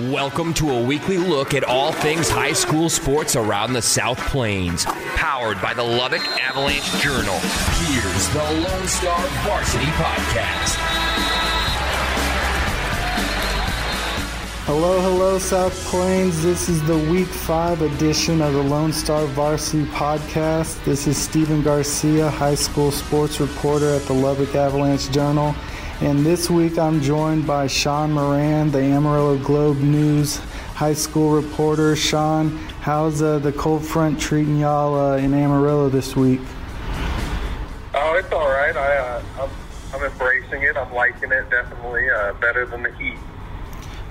Welcome to a weekly look at all things high school sports around the South Plains. Powered by the Lubbock Avalanche Journal, here's the Lone Star Varsity Podcast. Hello, hello, South Plains. This is the Week 5 edition of the Lone Star Varsity Podcast. This is Stephen Garcia, high school sports reporter at the Lubbock Avalanche Journal. And this week I'm joined by Shawn Moran, the Amarillo Globe-News high school reporter. Shawn, how's the cold front treating y'all in Amarillo this week? Oh, it's all right. I'm embracing it. I'm liking it, definitely better than the heat.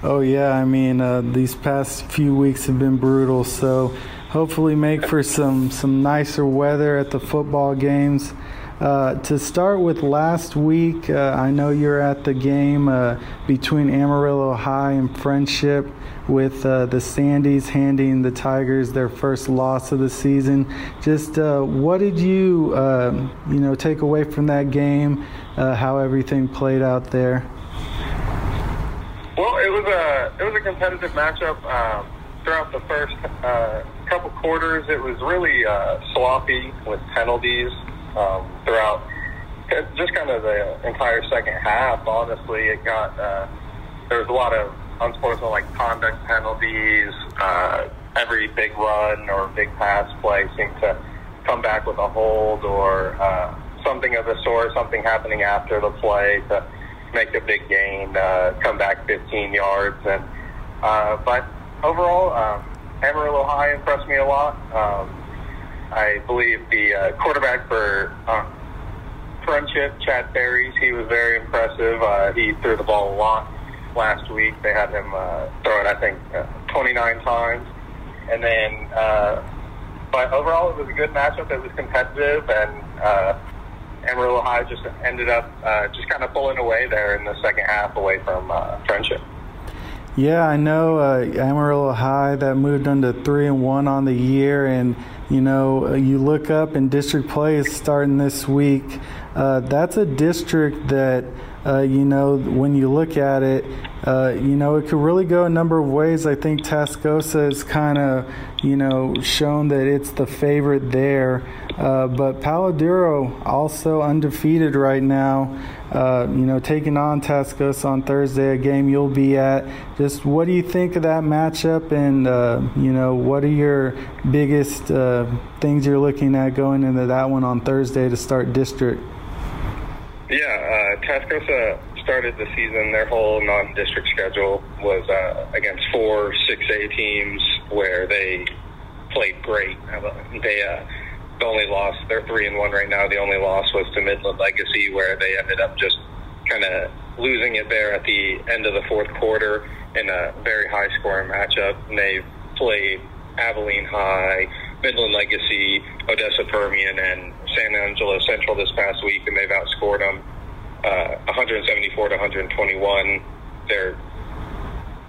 Oh, yeah. I mean, these past few weeks have been brutal, so hopefully make for some nicer weather at the football games. To start with last week, I know you're at the game between Amarillo High and Friendship with the Sandies handing the Tigers their first loss of the season. Just what did you, take away from that game, how everything played out there? Well, it was a competitive matchup throughout the first couple quarters. It was really sloppy with penalties. Throughout just kind of the entire second half, honestly, it got there was a lot of unsportsmanlike conduct penalties. Every big run or big pass play seemed to come back with a hold or something of the sort, something happening after the play to make a big gain, come back 15 yards. And but overall, Amarillo High impressed me a lot. I believe the quarterback for Friendship, Chad Berries, he was very impressive. He threw the ball a lot last week. They had him throw it, I think, 29 times. And then, but overall, it was a good matchup. It was competitive, and Amarillo High just ended up just kind of pulling away there in the second half away from Friendship. Yeah, I know Amarillo High that moved under 3-1 on the year, and you know you look up and district play is starting this week. That's a district that when you look at it, it could really go a number of ways. I think Tascosa is kind of shown that it's the favorite there, but Palo Duro also undefeated right now. Taking on Tascosa on Thursday, a game you'll be at. Just what do you think of that matchup, and what are your biggest things you're looking at going into that one on Thursday to start district? Yeah, Tascosa started the season, their whole non-district schedule was against 4 6A teams where they played great. They the only loss, they're 3-1 right now, the only loss was to Midland Legacy, where they ended up just kind of losing it there at the end of the fourth quarter in a very high-scoring matchup. And they played Aveline High, Midland Legacy, Odessa Permian, and San Angelo Central this past week, and they've outscored them 174-121. Their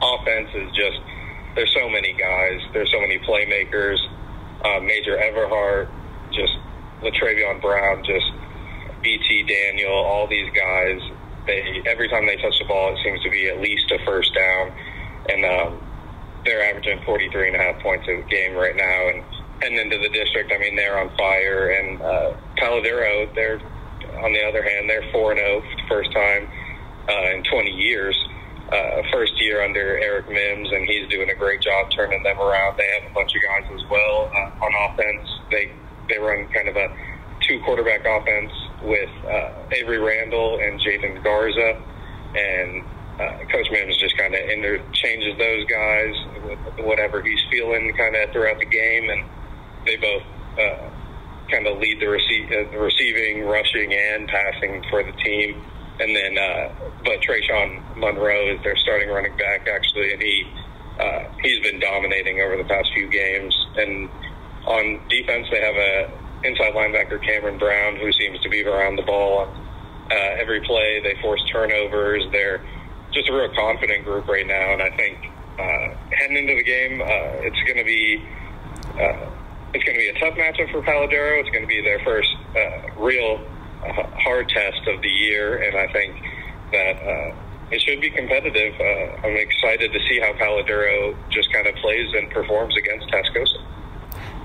offense is just, there's so many guys, there's so many playmakers. Major Everhart, just Latravion Brown, just BT Daniel, all these guys. Every time they touch the ball, it seems to be at least a first down. And they're averaging 43.5 points a game right now. And heading into the district, I mean, they're on fire. And Palo Duro, they're, on the other hand, they're 4-0 for the first time in 20 years. First year under Eric Mims, and he's doing a great job turning them around. They have a bunch of guys as well on offense. They run kind of a two-quarterback offense with Avery Randall and Jaden Garza, and Coach Mims just kind of interchanges those guys with whatever he's feeling kind of throughout the game, and they both kind of lead the receiving, rushing, and passing for the team. And then but Treshawn Monroe is their starting running back, actually, and he's been dominating over the past few games. And on defense, they have a inside linebacker, Cameron Brown, who seems to be around the ball every play. They force turnovers. They're just a real confident group right now, and I think heading into the game, it's going to be a tough matchup for Palo Duro. It's going to be their first real hard test of the year, and I think that it should be competitive. I'm excited to see how Palo Duro just kind of plays and performs against Tascosa.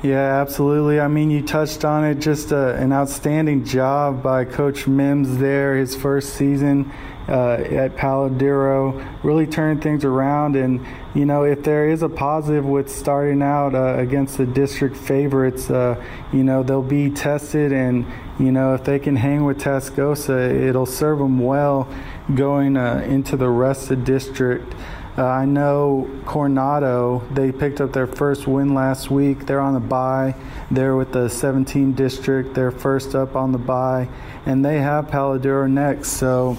Yeah, absolutely. I mean, you touched on it. Just an outstanding job by Coach Mims there. His first season at Palo Duro really turned things around. And, you know, if there is a positive with starting out against the district favorites, you know, they'll be tested. And, you know, if they can hang with Tascosa, it'll serve them well going into the rest of the district. I know Coronado, they picked up their first win last week. They're on the bye. They're with the 17 district. They're first up on the bye. And they have Palo Duro next. So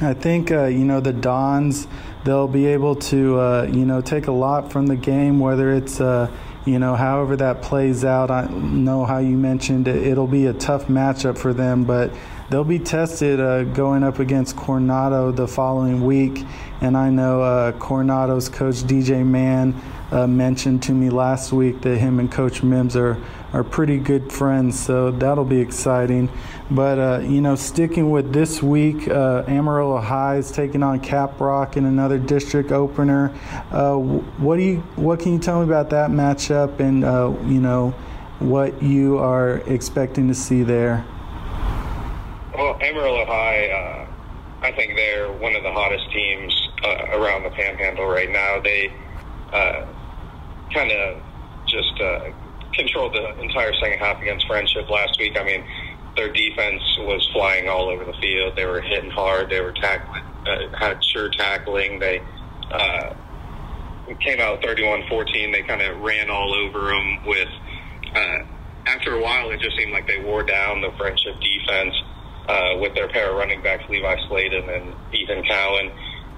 I think, you know, the Dons, they'll be able to, you know, take a lot from the game, whether it's, you know, however that plays out. I know how you mentioned it. It'll be a tough matchup for them, but they'll be tested going up against Coronado the following week. And I know Coronado's coach, DJ Mann, mentioned to me last week that him and Coach Mims are pretty good friends, so that'll be exciting. But, you know, sticking with this week, Amarillo High is taking on Caprock in another district opener. What can you tell me about that matchup and, you know, what you are expecting to see there? Well, Amarillo High, I think they're one of the hottest teams around the Panhandle right now. They kind of just controlled the entire second half against Friendship last week. I mean, their defense was flying all over the field. They were hitting hard. They were tackling, had sure tackling. They came out 31-14. They kind of ran all over them with, after a while, it just seemed like they wore down the Friendship defense. With their pair of running backs, Levi Sladen and Ethan Cowan,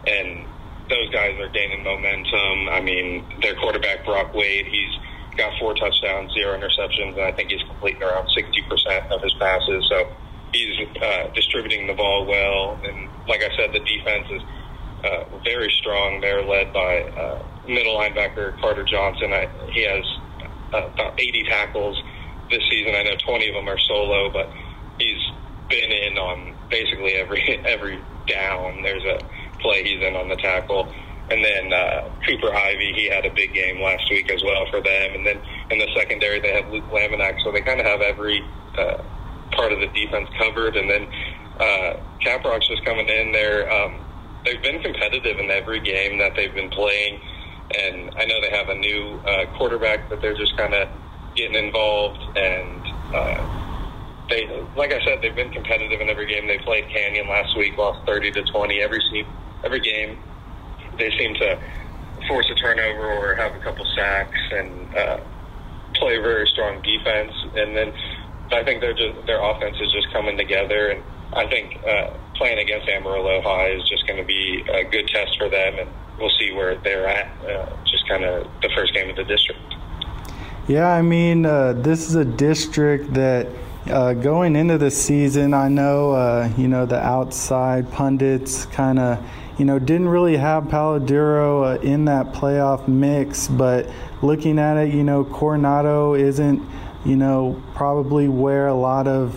and those guys are gaining momentum. I mean, their quarterback, Brock Wade, he's got 4 touchdowns, 0 interceptions, and I think he's completing around 60% of his passes. So he's distributing the ball well. And like I said, the defense is very strong. They're led by middle linebacker Carter Johnson. He has about 80 tackles this season. I know 20 of them are solo, but he's been in on basically every down. There's a play he's in on the tackle. And then Cooper Ivey, he had a big game last week as well for them. And then in the secondary, they have Luke Laminack. So they kind of have every part of the defense covered. And then Caprock's just coming in there. They've been competitive in every game that they've been playing. And I know they have a new quarterback that they're just kind of getting involved. And they, like I said, they've been competitive in every game. They played Canyon last week, lost 30-20. Every game, they seem to force a turnover or have a couple sacks and play very strong defense. And then I think their offense is just coming together. And I think playing against Amarillo High is just going to be a good test for them. And we'll see where they're at, just kind of the first game of the district. Yeah, I mean, this is a district that going into the season, I know, you know, the outside pundits kind of, you know, didn't really have Palo Duro in that playoff mix. But looking at it, you know, Coronado isn't, you know, probably where a lot of,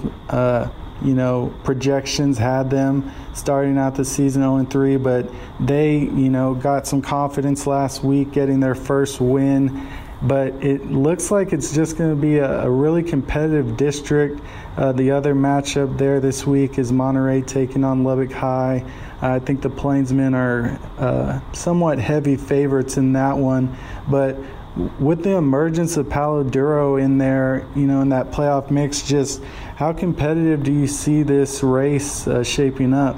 you know, projections had them starting out the season 0-3. But they, you know, got some confidence last week getting their first win. But it looks like it's just going to be a really competitive district. The other matchup there this week is Monterey taking on Lubbock High. I think the Plainsmen are somewhat heavy favorites in that one. But with the emergence of Palo Duro in there, you know, in that playoff mix, just how competitive do you see this race shaping up?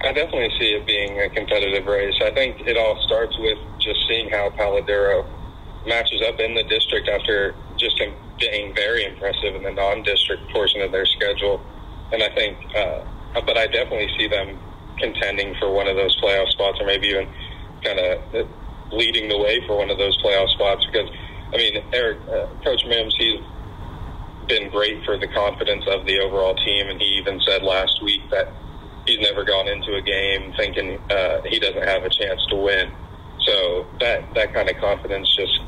I definitely see it being a competitive race. I think it all starts with just seeing how Palo Duro matches up in the district after just being very impressive in the non-district portion of their schedule. And I think, but I definitely see them contending for one of those playoff spots, or maybe even kind of leading the way for one of those playoff spots. Because, I mean, Coach Mims, he's been great for the confidence of the overall team. And he even said last week that he's never gone into a game thinking he doesn't have a chance to win. So that kind of confidence just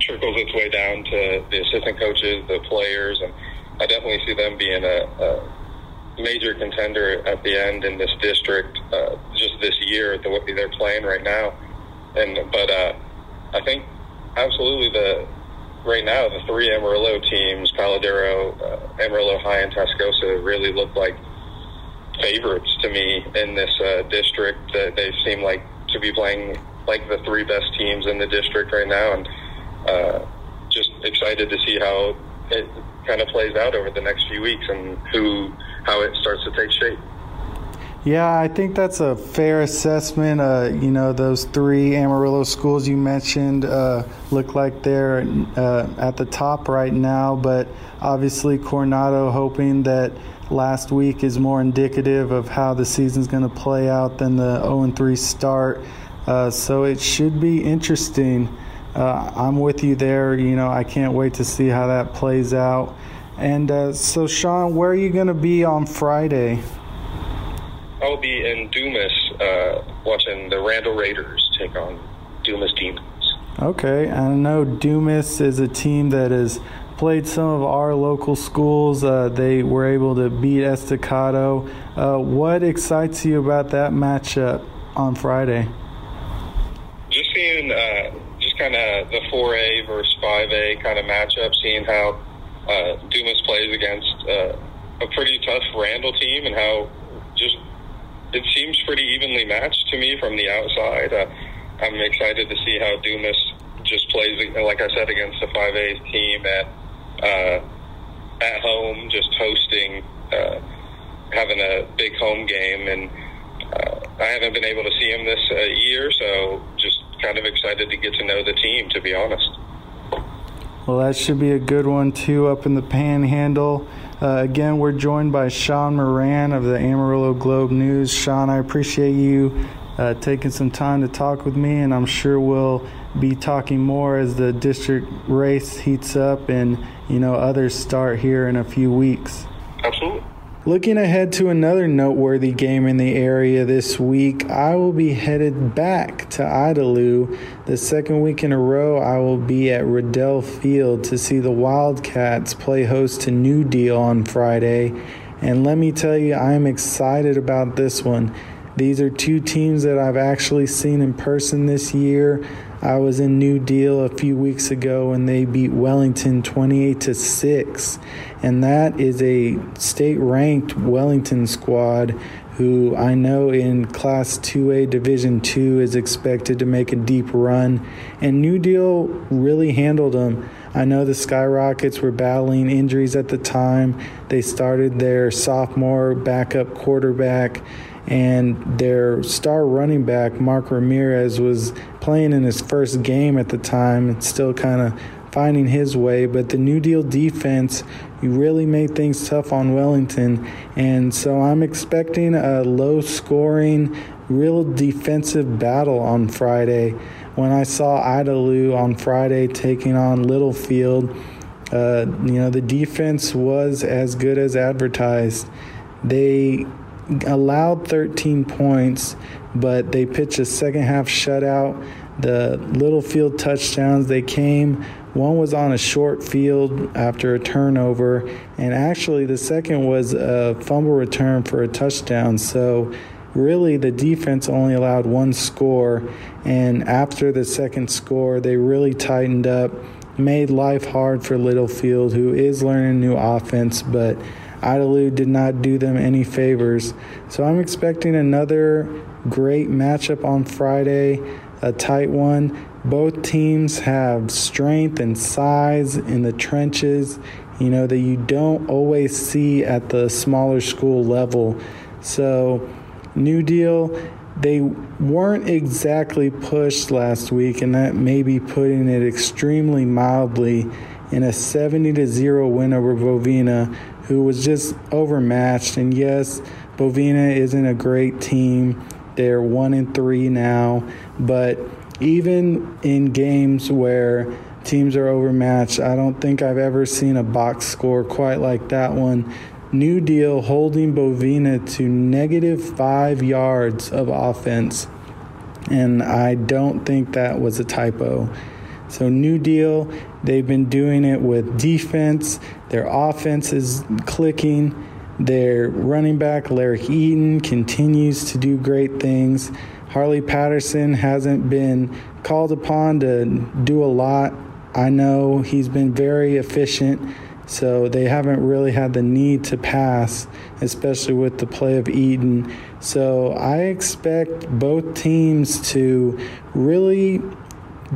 trickles its way down to the assistant coaches, the players, and I definitely see them being a major contender at the end in this district, just this year, the way they're playing right now. But I think absolutely right now the three Amarillo teams, Paladero, Amarillo High, and Tascosa, really look like favorites to me in this district. They seem like to be playing like the three best teams in the district right now, and just excited to see how it kind of plays out over the next few weeks and how it starts to take shape. Yeah, I think that's a fair assessment. Those three Amarillo schools you mentioned look like they're at the top right now, but obviously Coronado, hoping that last week is more indicative of how the season's going to play out than the 0-3 start. So it should be interesting. I'm with you there. I can't wait to see how that plays out. And so, Shawn, where are you going to be on Friday? I'll be in Dumas watching the Randall Raiders take on Dumas Demons. Okay, I know Dumas is a team that has played some of our local schools. They were able to beat Estacado. What excites you about that matchup on Friday? Just seeing just kind of the 4A versus 5A kind of matchup, seeing how Dumas plays against a pretty tough Randall team, and how just it seems pretty evenly matched to me from the outside. I'm excited to see how Dumas just plays, like I said, against the 5A team at home, just hosting, having a big home game. And I haven't been able to see him this year, so just kind of excited to get to know the team, to be honest. Well, that should be a good one, too, up in the Panhandle. Again, we're joined by Shawn Moran of the Amarillo Globe-News. Shawn, I appreciate you taking some time to talk with me, and I'm sure we'll be talking more as the district race heats up and, others start here in a few weeks. Absolutely. Looking ahead to another noteworthy game in the area this week, I will be headed back to Idaloo. The second week in a row, I will be at Riddell Field to see the Wildcats play host to New Deal on Friday. And let me tell you, I am excited about this one. These are two teams that I've actually seen in person this year. I was in New Deal a few weeks ago and they beat Wellington 28-6. And that is a state-ranked Wellington squad who I know in Class 2A Division II is expected to make a deep run. And New Deal really handled them. I know the Skyrockets were battling injuries at the time. They started their sophomore backup quarterback, and their star running back, Mark Ramirez, was playing in his first game at the time. It's still kind of finding his way, but the New Deal defense, you really made things tough on Wellington, and so I'm expecting a low-scoring, real defensive battle on Friday. When I saw Idaloo on Friday taking on Littlefield, the defense was as good as advertised. They allowed 13 points, but they pitched a second-half shutout. The Littlefield touchdowns, they came. One was on a short field after a turnover, and actually the second was a fumble return for a touchdown. So really the defense only allowed one score, and after the second score, they really tightened up, made life hard for Littlefield, who is learning new offense, but Idaloo did not do them any favors. So I'm expecting another great matchup on Friday, a tight one. Both teams have strength and size in the trenches, that you don't always see at the smaller school level. So New Deal, they weren't exactly pushed last week, and that may be putting it extremely mildly, in a 70-0 win over Bovina, who was just overmatched. And yes, Bovina isn't a great team. They're 1-3 now, but even in games where teams are overmatched, I don't think I've ever seen a box score quite like that one. New Deal holding Bovina to -5 yards of offense, and I don't think that was a typo. So New Deal, they've been doing it with defense. Their offense is clicking. Their running back, Larrick Eaton, continues to do great things. Harley Patterson hasn't been called upon to do a lot. I know he's been very efficient, so they haven't really had the need to pass, especially with the play of Eaton. So I expect both teams to really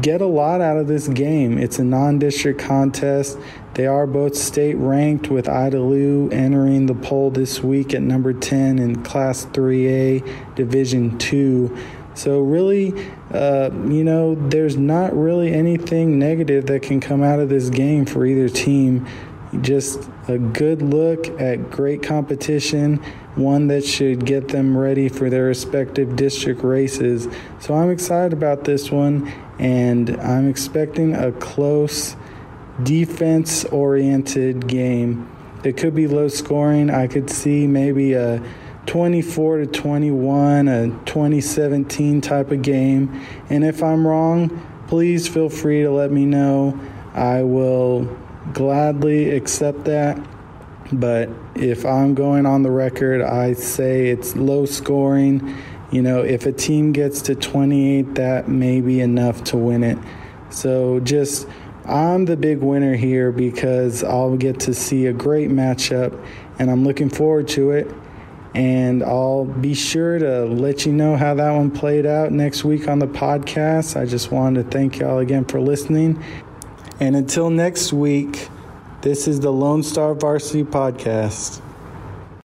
get a lot out of this game. It's a non-district contest. They are both state ranked, with Idaloo entering the poll this week at number 10 in Class 3A Division II. So really, there's not really anything negative that can come out of this game for either team. Just a good look at great competition, one that should get them ready for their respective district races. So I'm excited about this one, and I'm expecting a close, defense-oriented game. It could be low scoring. I could see maybe a 24-21, a 2017 type of game. And if I'm wrong, please feel free to let me know. I will gladly accept that. But if I'm going on the record, I say it's low scoring. If a team gets to 28, that may be enough to win it. So just, I'm the big winner here because I'll get to see a great matchup, and I'm looking forward to it. And I'll be sure to let you know how that one played out next week on the podcast. I just wanted to thank y'all again for listening. And until next week, this is the Lone Star Varsity Podcast.